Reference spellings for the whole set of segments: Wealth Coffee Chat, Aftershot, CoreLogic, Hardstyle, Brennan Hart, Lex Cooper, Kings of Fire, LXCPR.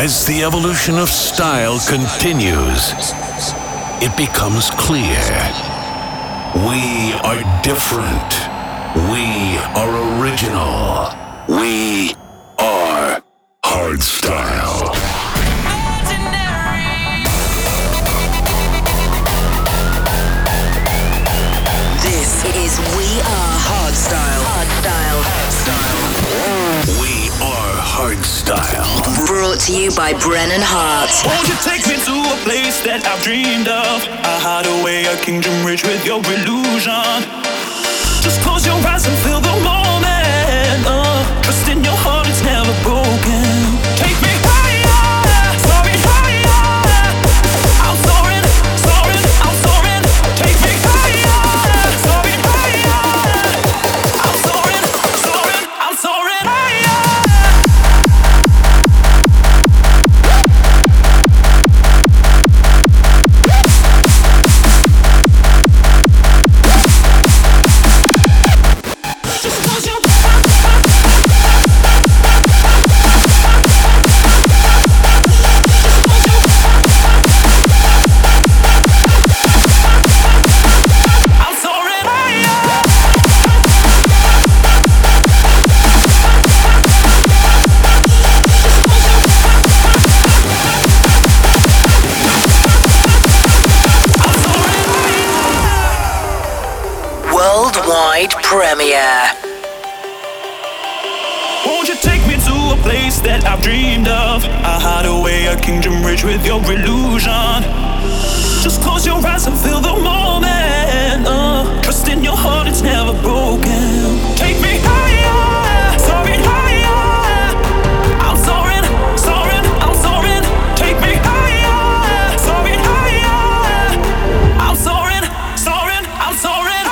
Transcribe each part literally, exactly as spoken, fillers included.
As the evolution of style continues, it becomes clear. We are different. We are original. We are Hardstyle. This is We Are Hardstyle. Hardstyle. Hardstyle. We are Hardstyle. Brought to you by Brennan Hart. Won't you take me to a place that I've dreamed of? A hideaway, a kingdom rich with your illusion. Just close your eyes and feel the moment. Uh, trust in your heart, it's never broken. Take me higher, sorry, higher. I'm soaring, soaring, I'm soaring. Take me higher, sorry, higher. I'm soaring, soaring, I'm soaring premiere. Won't you take me to a place that I've dreamed of? A hideaway, a kingdom rich with your illusion. Just close your eyes and feel the moment. Uh, trust in your heart, it's never broken. Take me higher, soaring higher. I'm soaring, soaring, I'm soaring. Take me higher, soaring higher. I'm soaring, soaring, I'm soaring.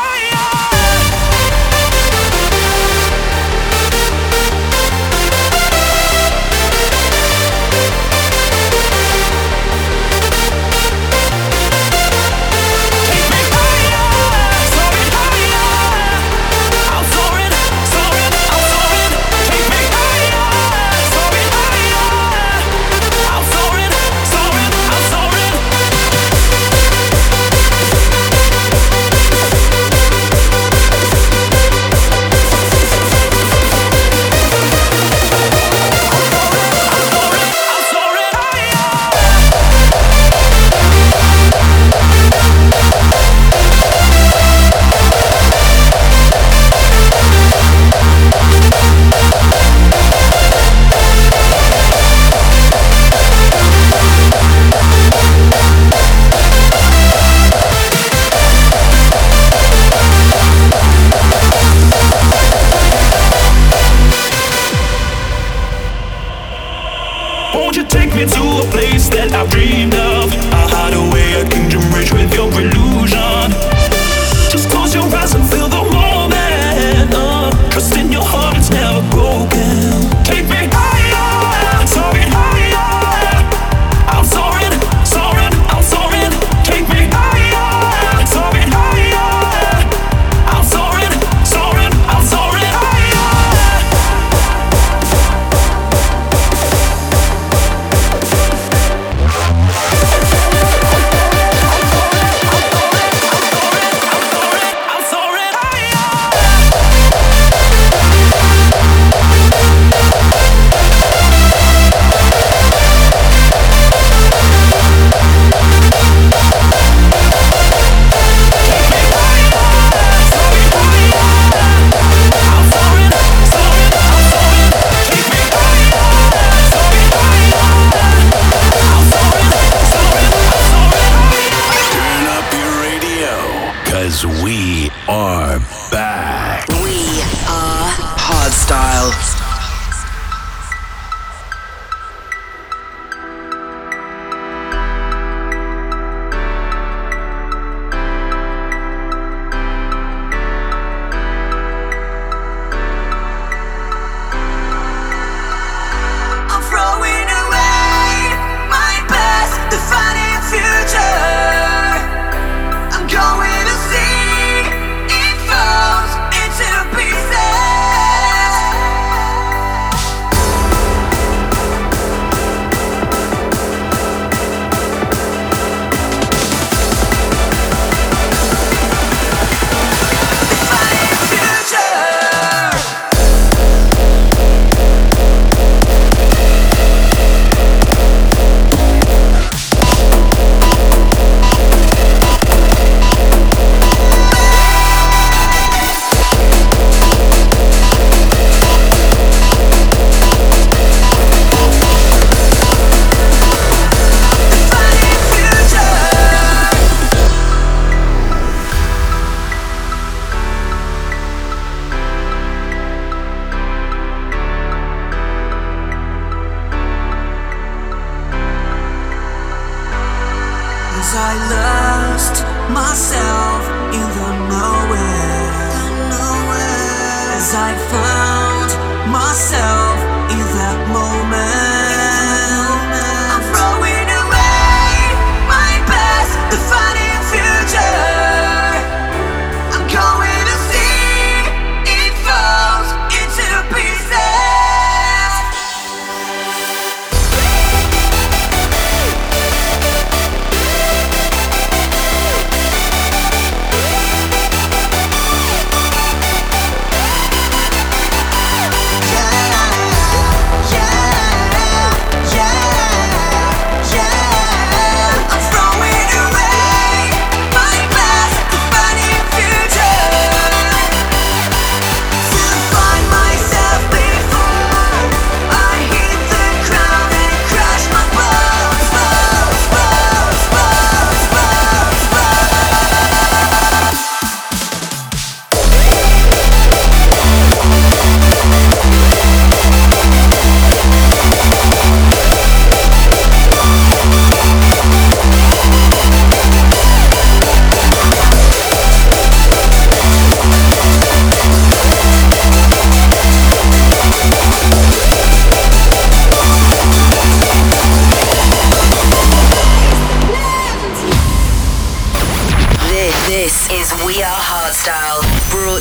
I lost myself in the nowhere, the nowhere. As I found myself in that moment.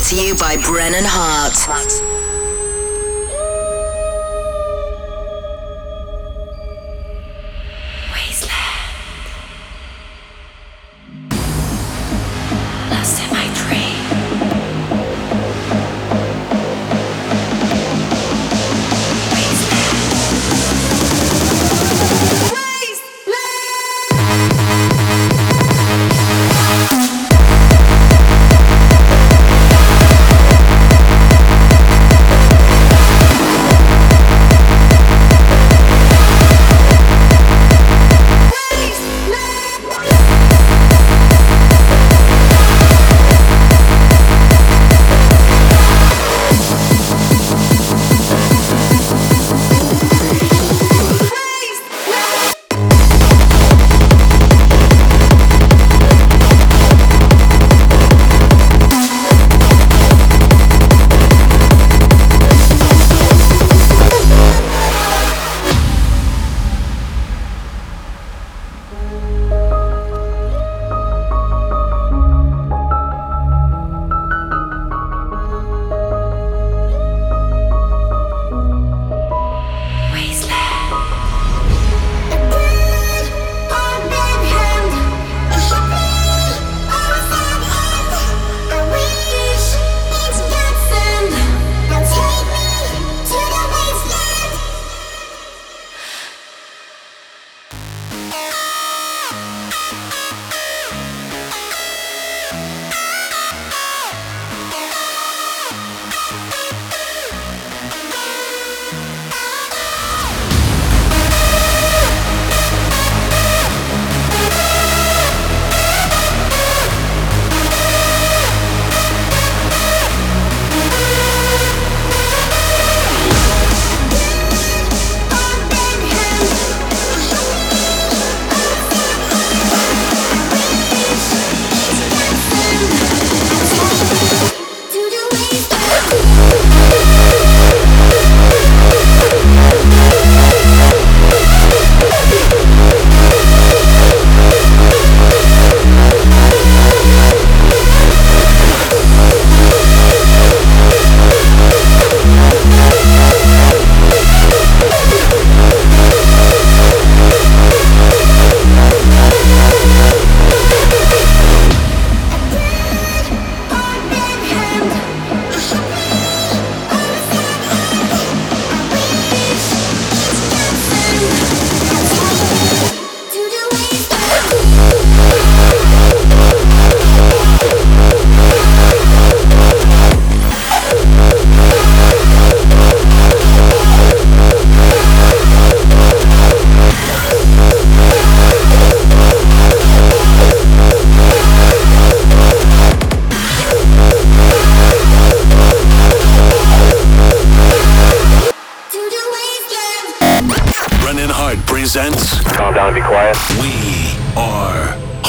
To you by Brennan Hart.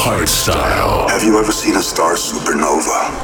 Hardstyle. Have you ever seen a star supernova?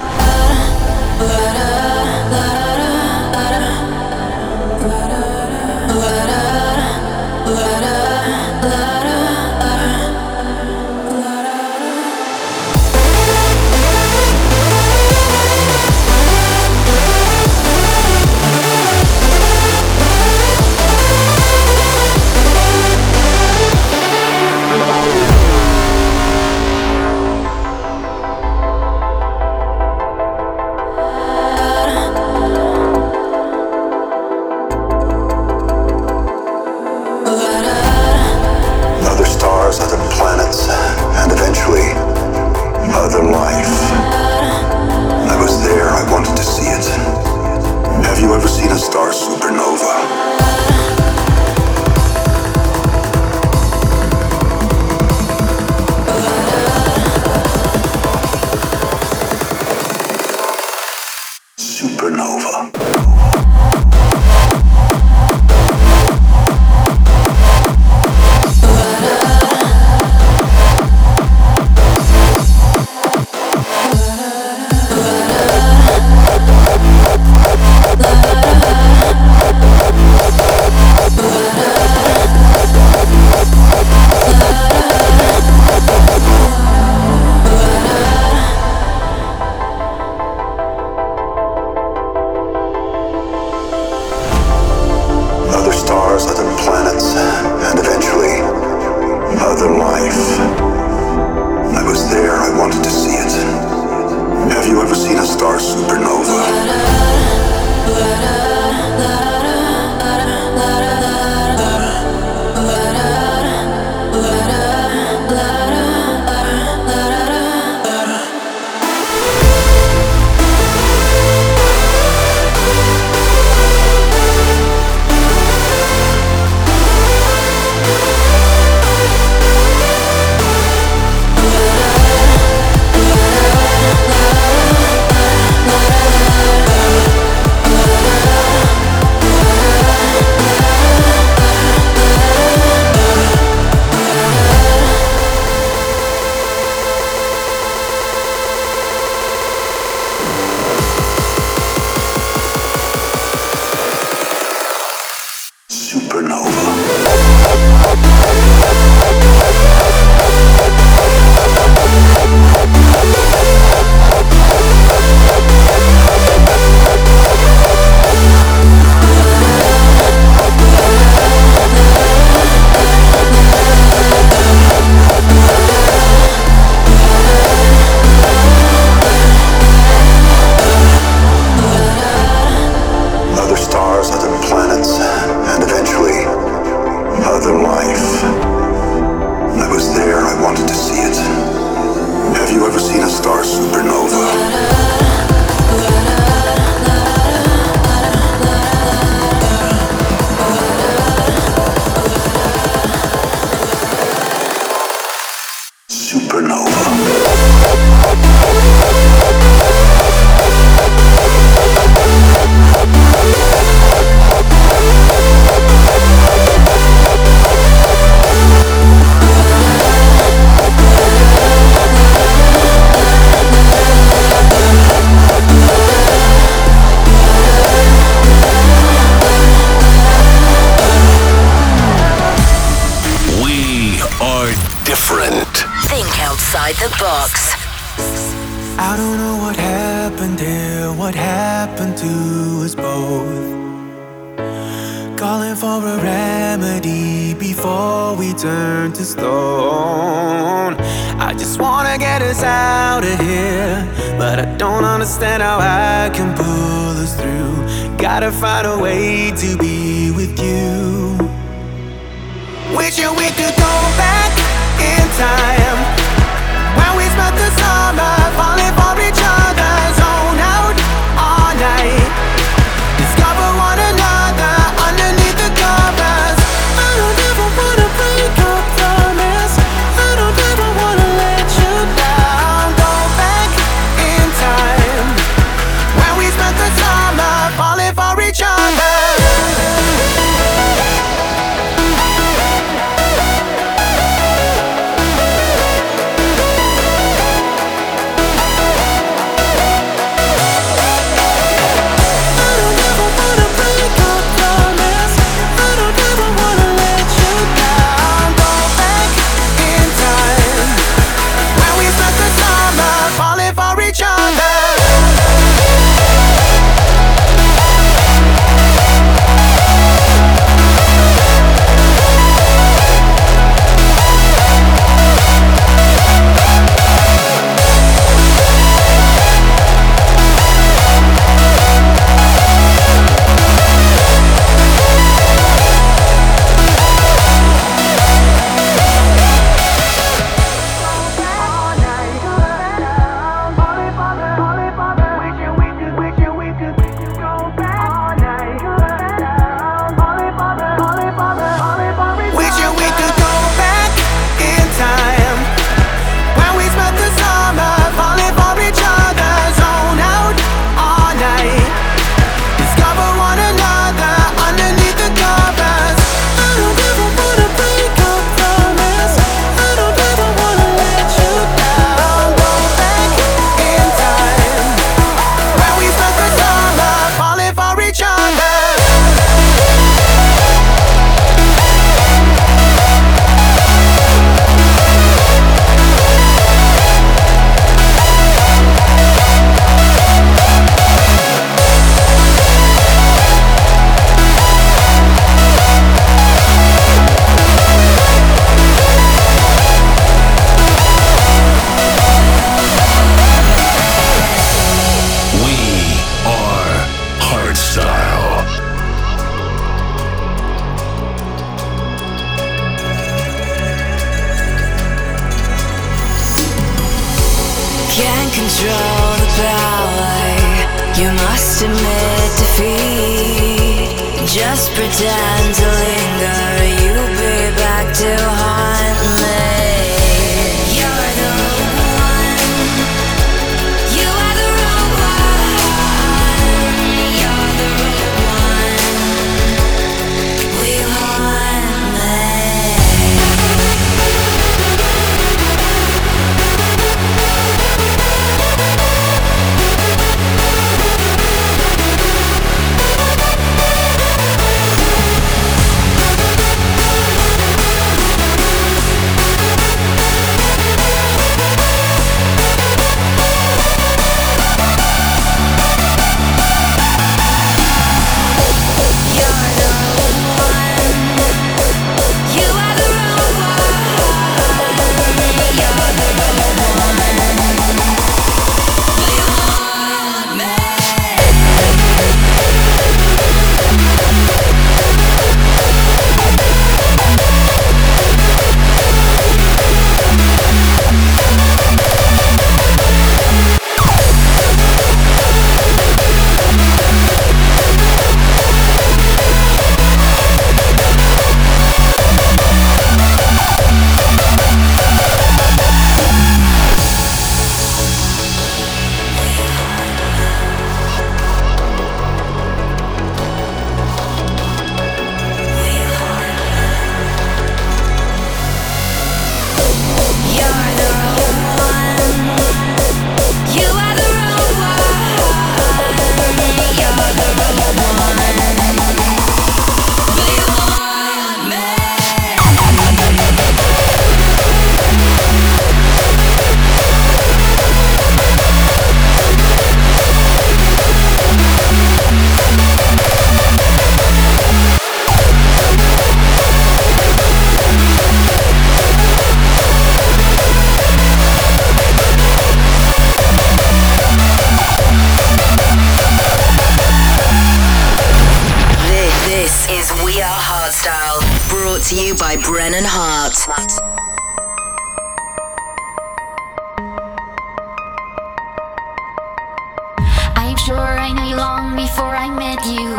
drove the plow, you must admit defeat. Just pretend to linger, you'll be back to haunt me. Brennan Hart. I'm sure I knew you long before I met you.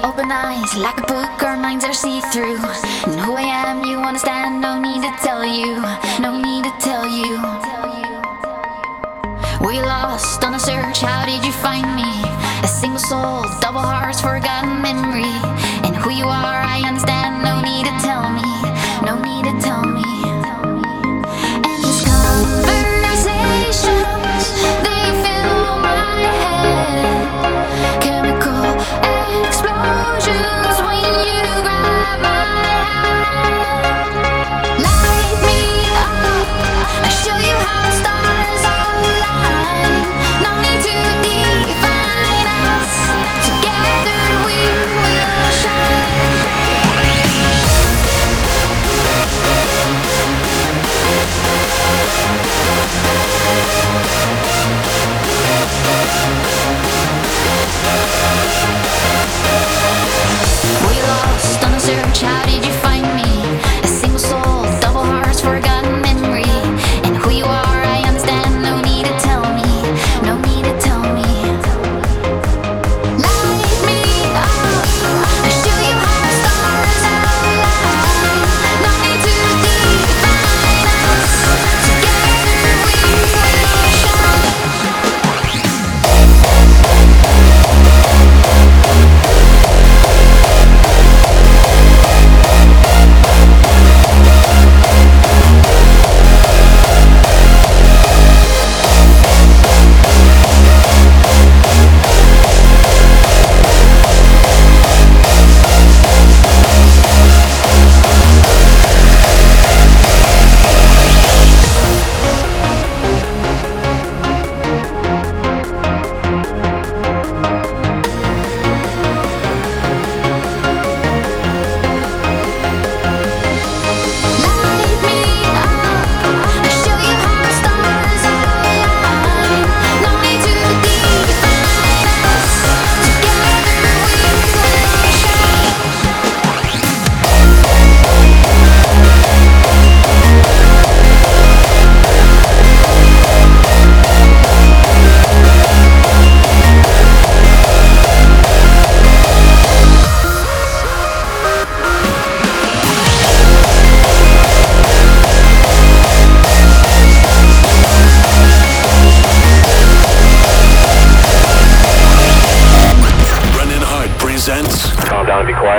Open eyes like a book, our minds are see-through. And who I am, you understand, no need to tell you. No need to tell you. We lost on a search, how did you find me? A single soul, double hearts, forgotten memory. And who you are, I understand, no need to tell me. No need to tell me. And these conversations, they fill my head. Chemical explosions when you grab my hand. Light me up, I'll show you how stars align. No need to define us, together we will.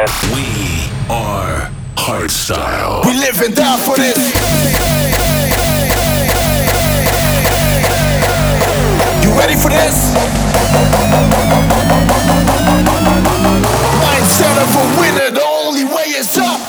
Fire. We are Hardstyle. We live and die for this. You ready for this? Mindset of a winner, the only way is up.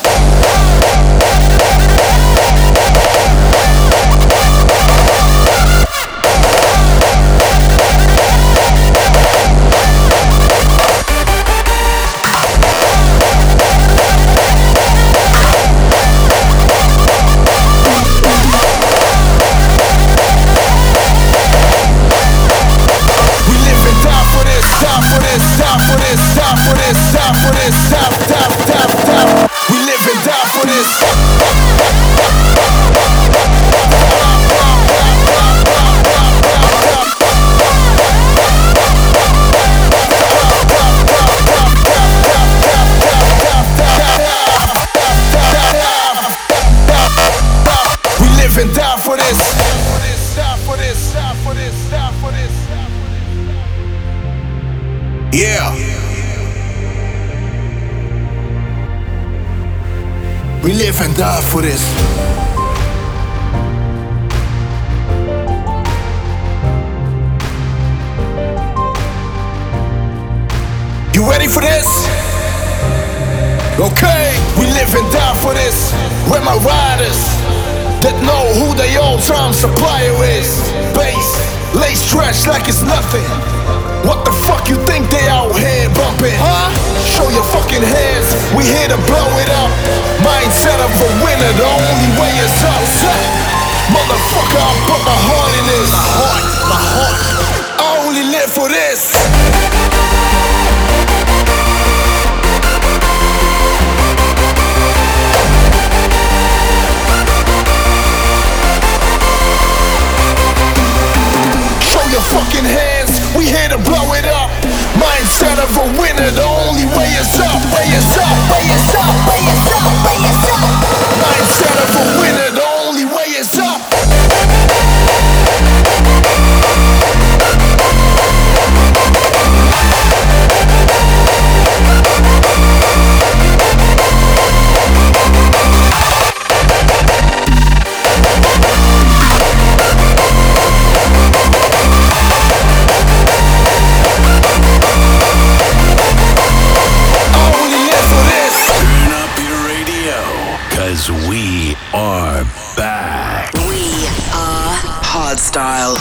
We live and die for this. You ready for this? Okay, we live and die for this. We're my riders that know who they all-time supplier is. Bass, lace trash like it's nothing. What the fuck you think they out here bumping? Huh? Show your fucking hands, we here to blow it up. Mindset of a winner, the only way is up. Motherfucker, I put my heart in this. My heart, my heart. I only live for this. Show your fucking hands, we here to blow it up. Mindset of a winner, the only way is up, way is up, way is up, way is up, way is up. Mindset of a winner, the only way is up. We are back. We are Hardstyle.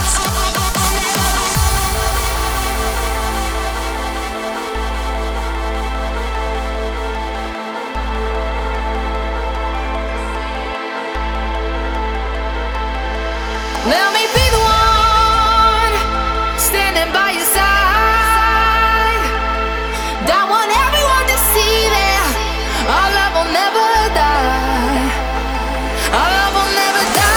Let me be the one standing by your side. Don't want everyone to see that our love will never die. Our love will never die.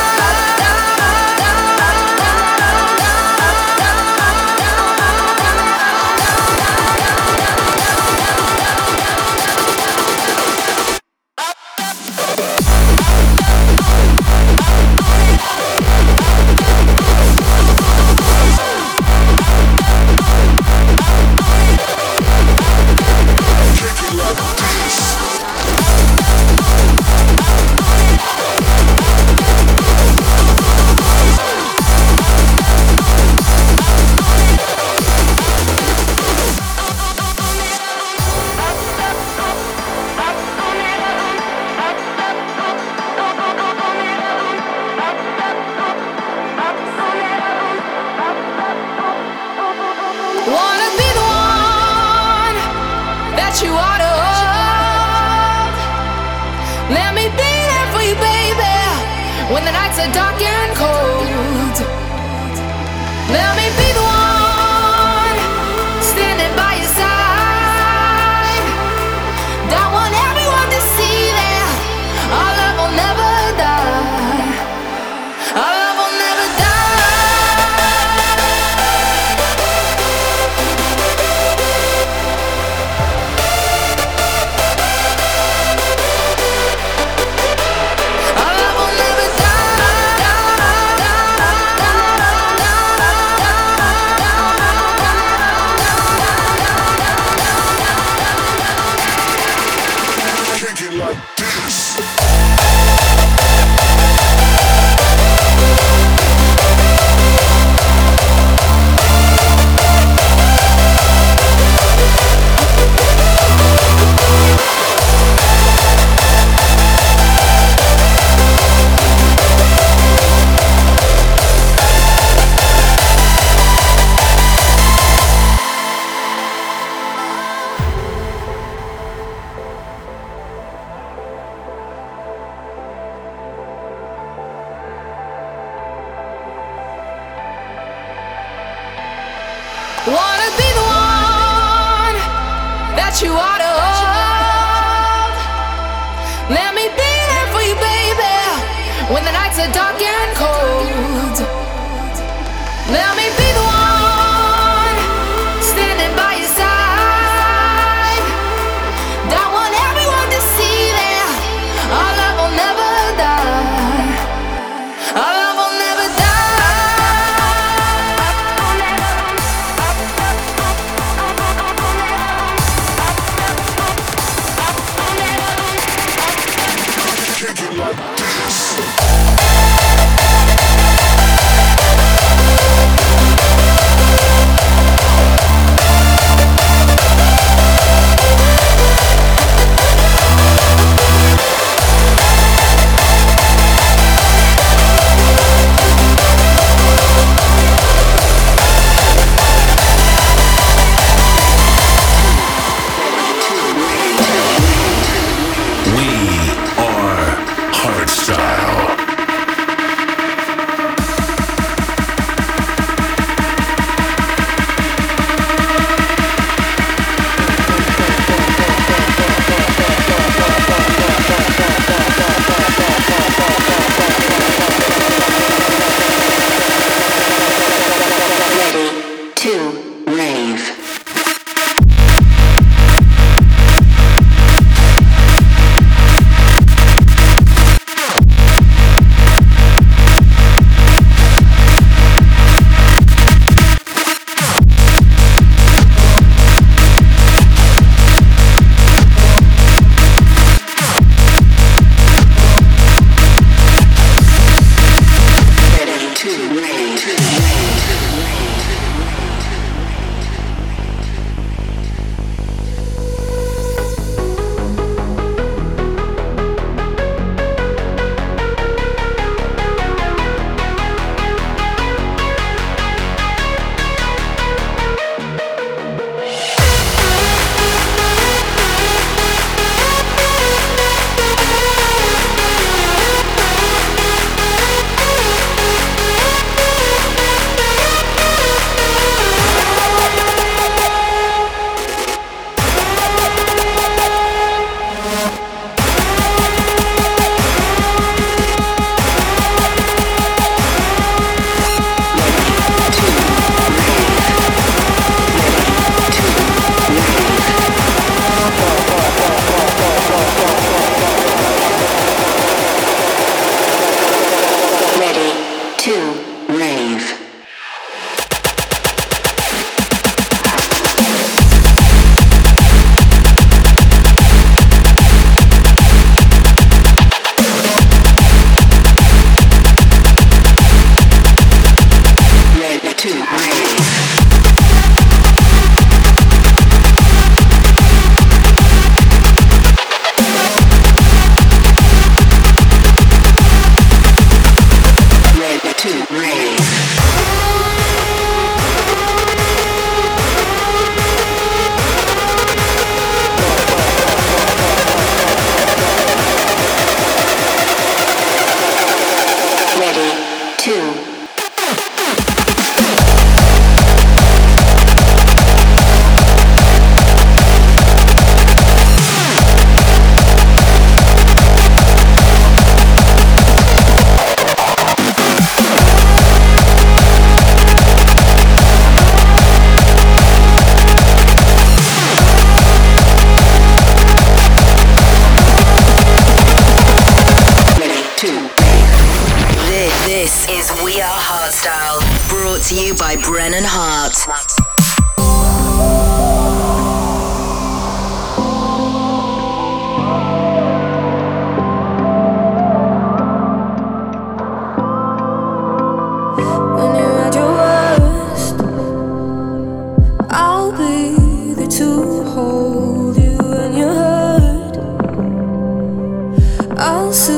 You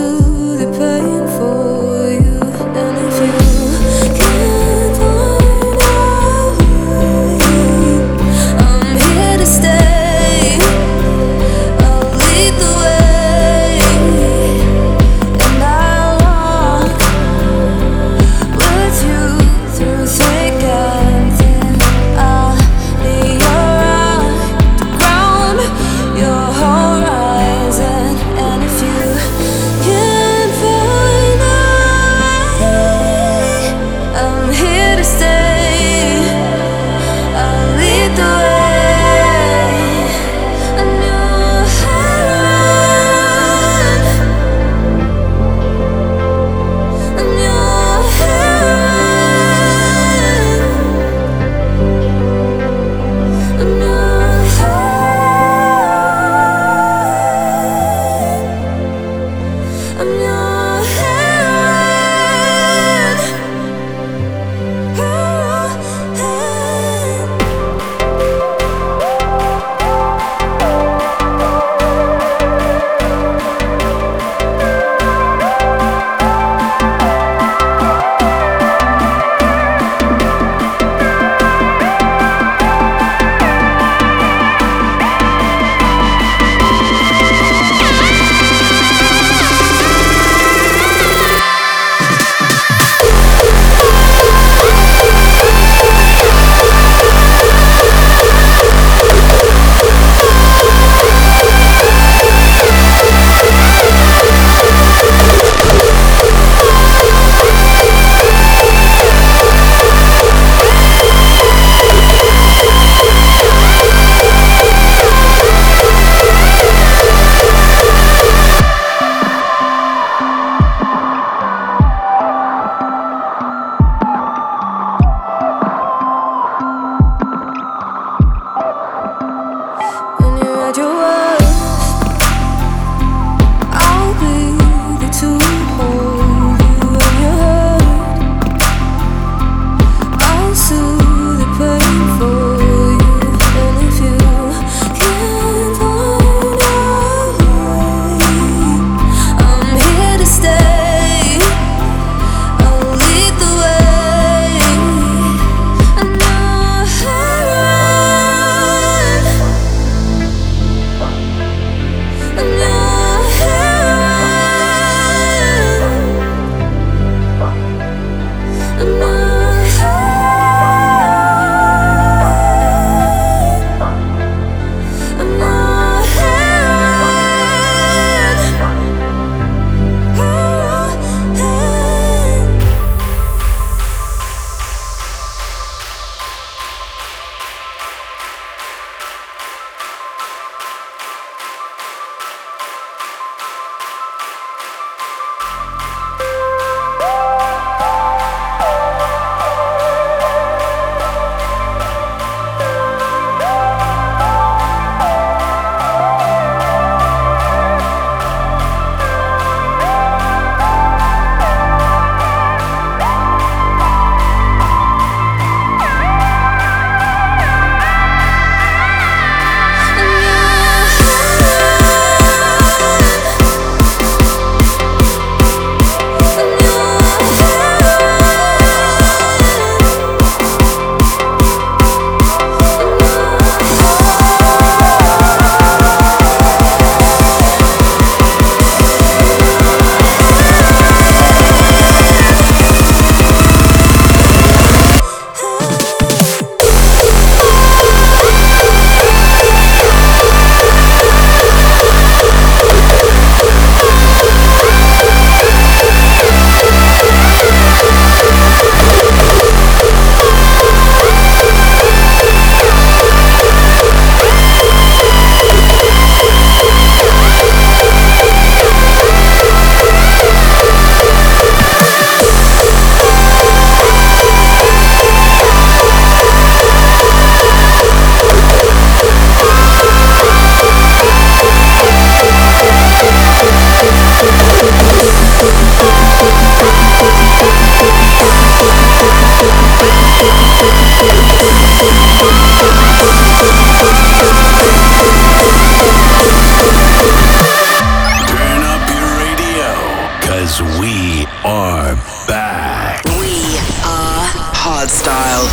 because we are back. We are Hardstyle.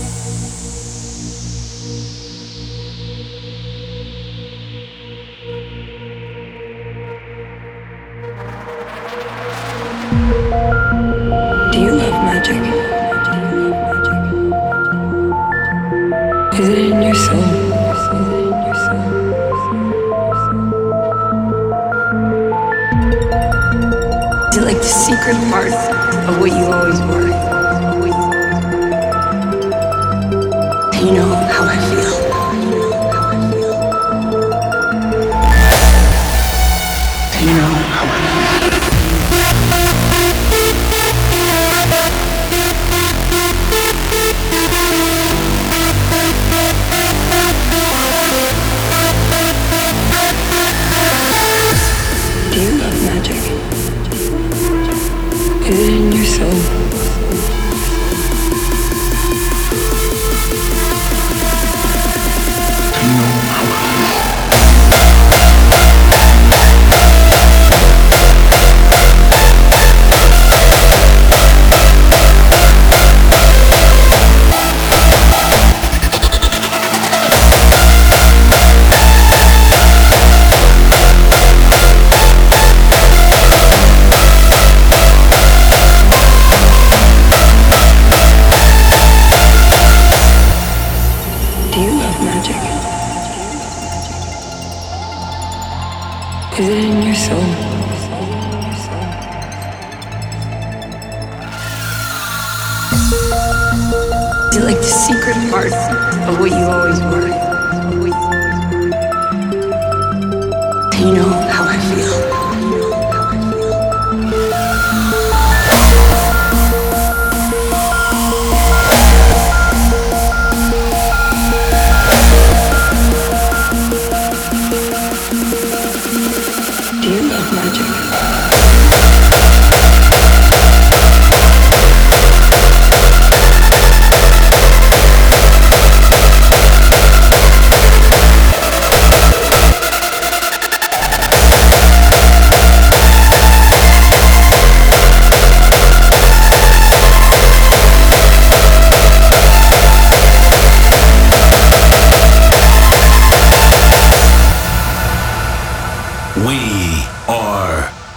Part of what you always were. You know how I feel. You know how I feel. Do you love magic? Is it in your soul? Is it in your soul? Is it like the secret part of what you always were? You know how I feel.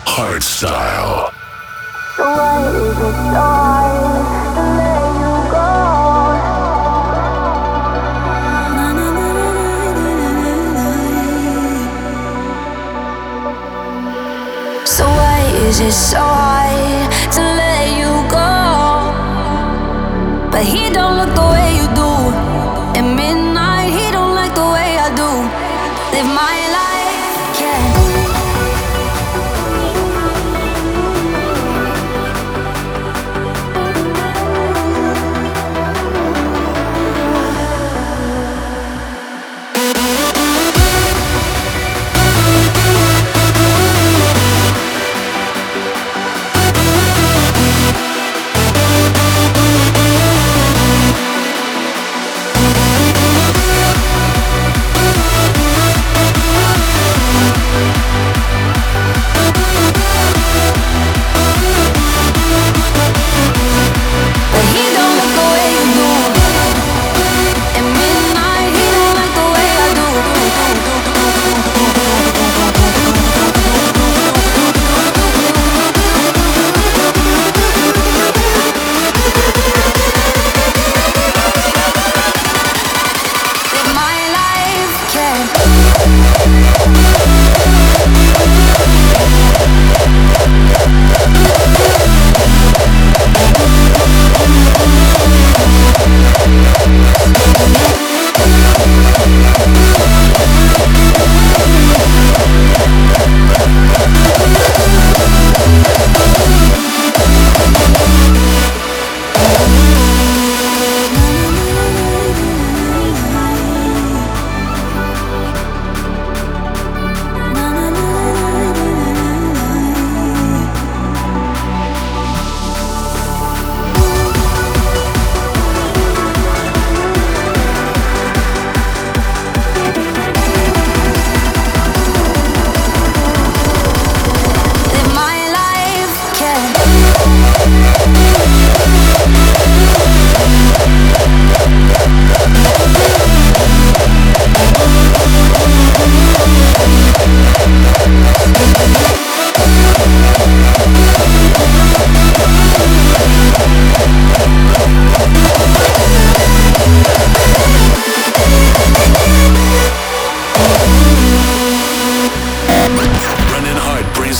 Hardstyle. So why is it time to let you go? So why is it so hard to let you go? But he don't look the way you do. At midnight, he don't like the way I do. Live my life, yeah.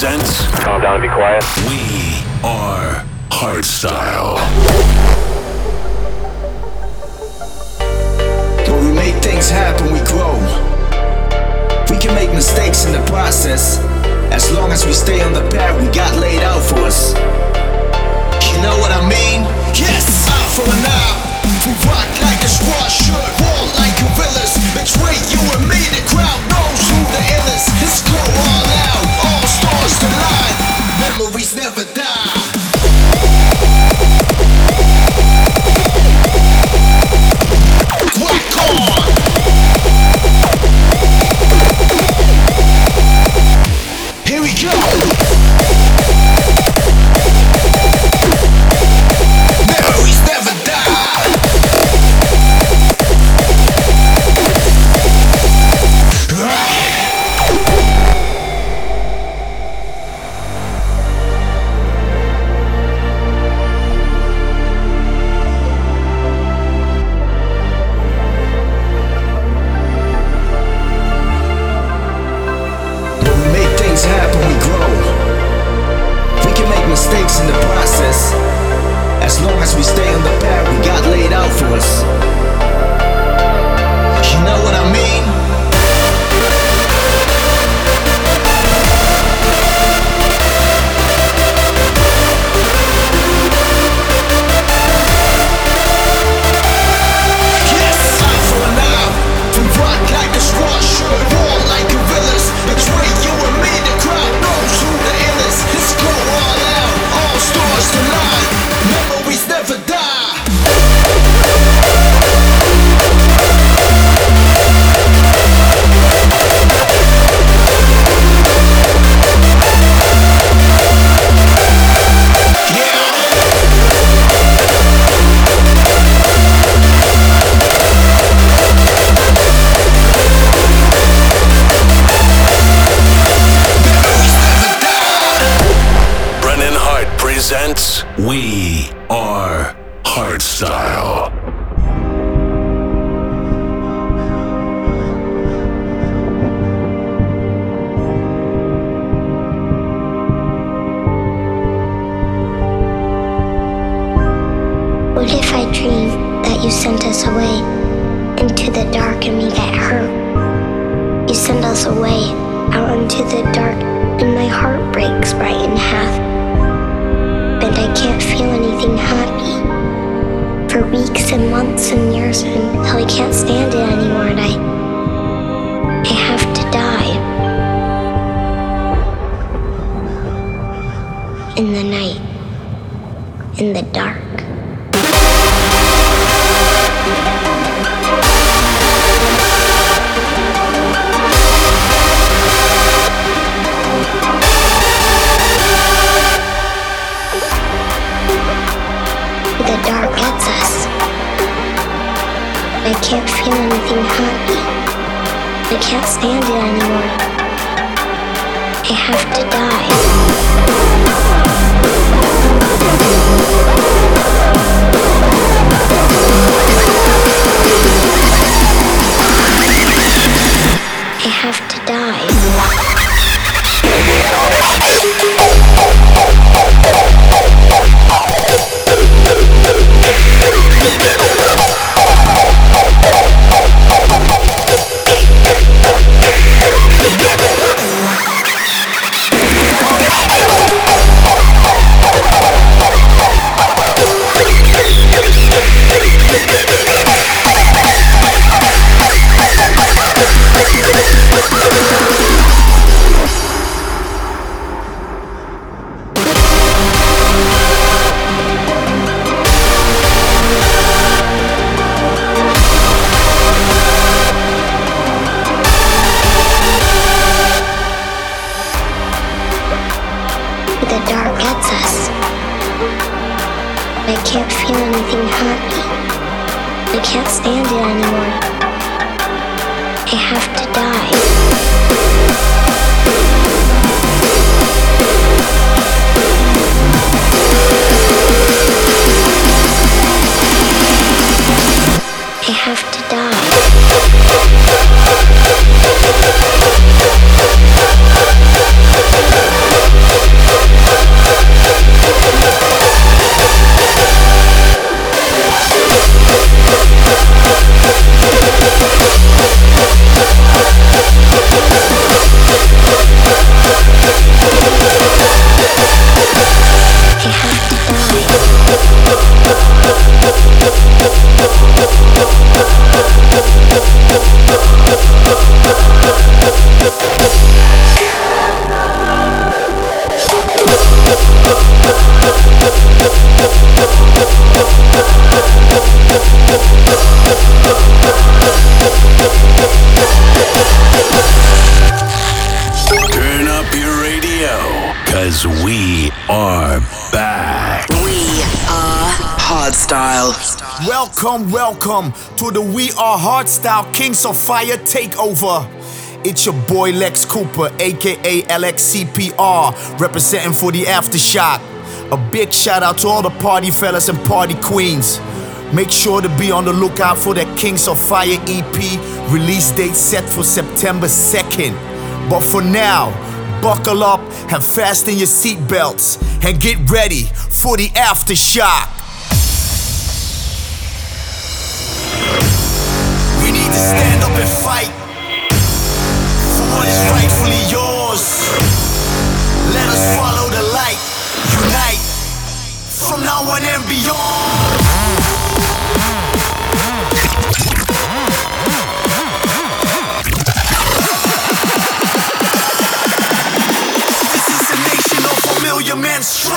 presents... Calm down and be quiet. We are Hardstyle. When we make things happen, we grow. We can make mistakes in the process, as long as we stay on the path we got laid out for us. You know what I mean? Yes! Eye for an eye. We rock like a squad should, war like gorillas. Between you and me, the crowd knows who the ill is. Let's go all out, all stars to line. Memories never die. We are Hardstyle. What if I dream that you sent us away into the dark and we get hurt? You send us away out into the dark and my heart breaks right in half. And I can't feel anything happy for weeks and months and years until I can't stand it anymore and I, I have to die in the night, in the dark. Dark gets us. I can't feel anything happy. I can't stand it anymore. I have to die. I have to die. because we are back. We are Hardstyle. Welcome, welcome to the We Are Hardstyle Kings of Fire Takeover. It's your boy Lex Cooper, aka L X C P R, representing for the Aftershot. A big shout out to all the party fellas and party queens. Make sure to be on the lookout for the Kings of Fire E P, release date set for September second. But for now, buckle up and fasten your seatbelts and get ready for the aftershock. We need to stand up and fight for what is rightfully yours. Let us follow the light, unite from now on and beyond. Your man strong.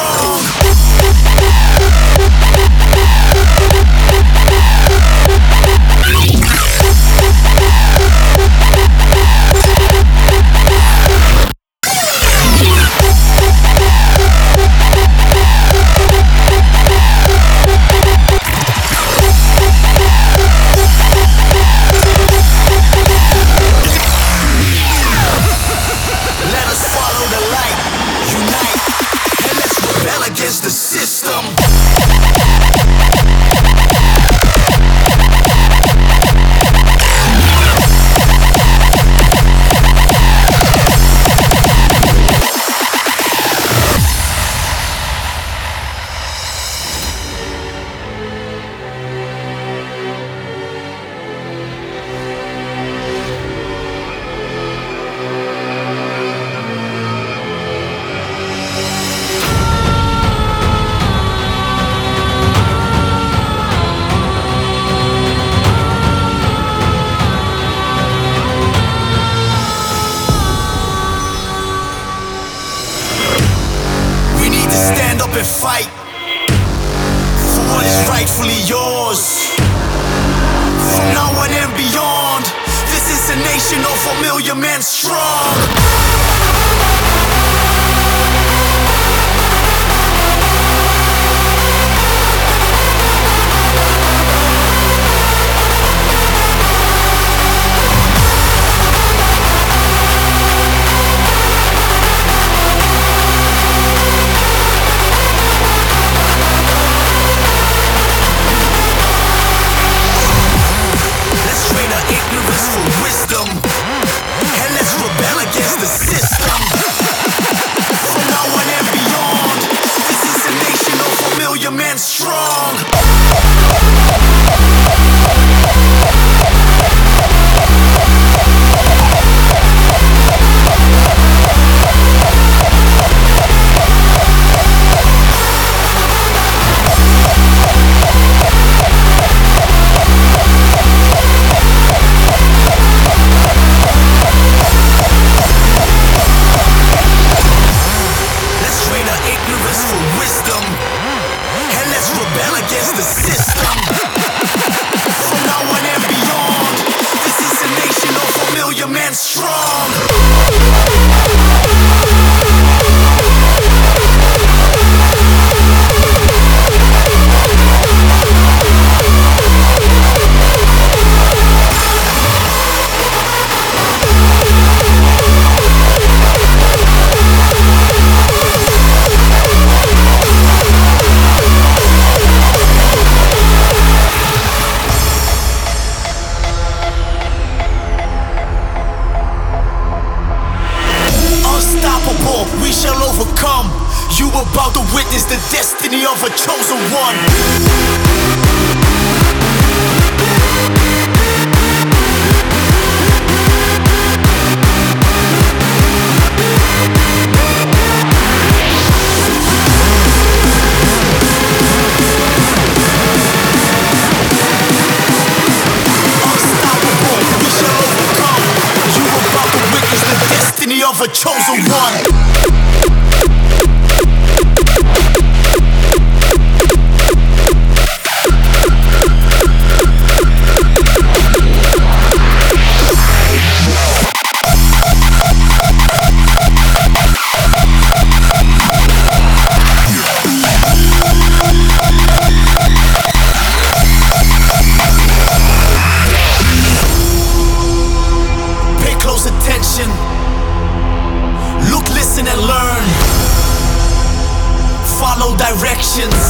no directions,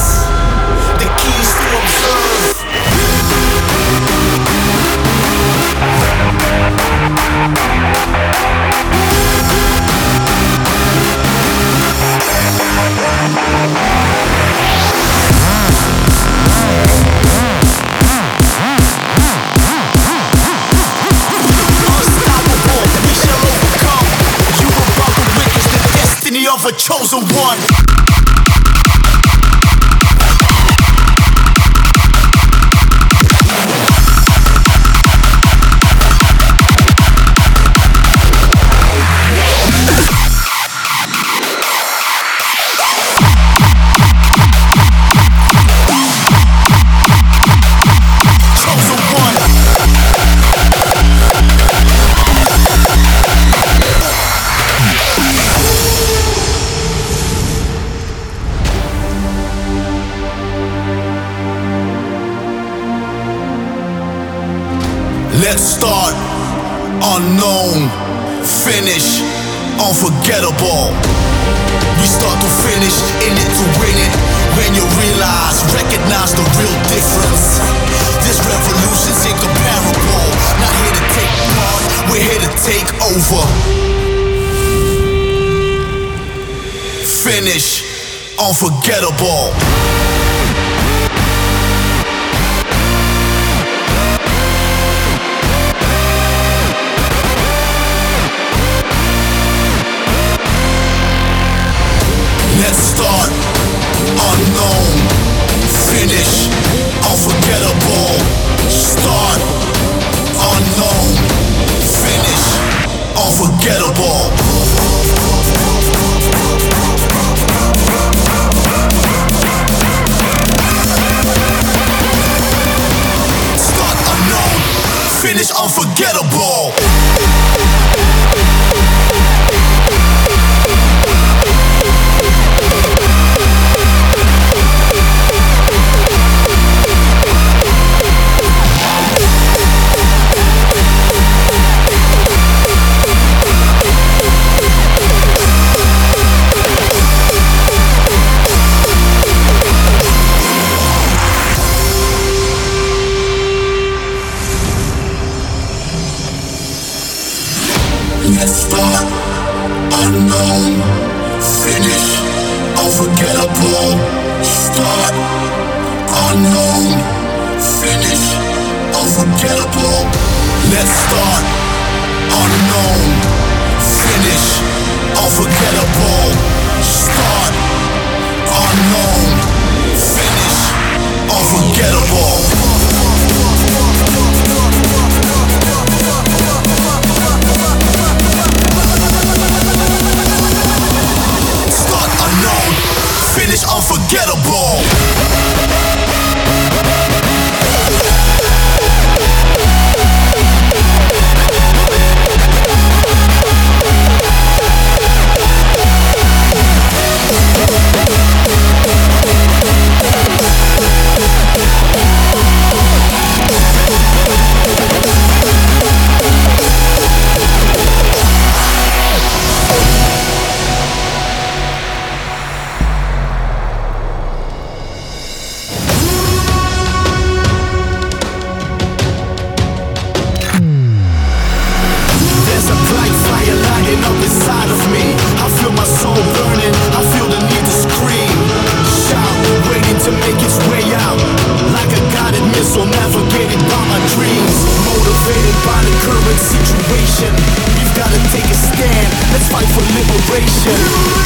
the keys to observe. Unstoppable, we shall overcome. You will walk the witness, the destiny of a chosen one. Start, unknown, finish, unforgettable. We start to finish, in it to win it. When you realize, recognize the real difference. This revolution's incomparable. Not here to take part, we're here to take over. Finish, unforgettable. Let's start, unknown, finish, unforgettable. Start, unknown, finish, unforgettable. Start, unknown, finish, unforgettable. We've gotta take a stand, let's fight for liberation.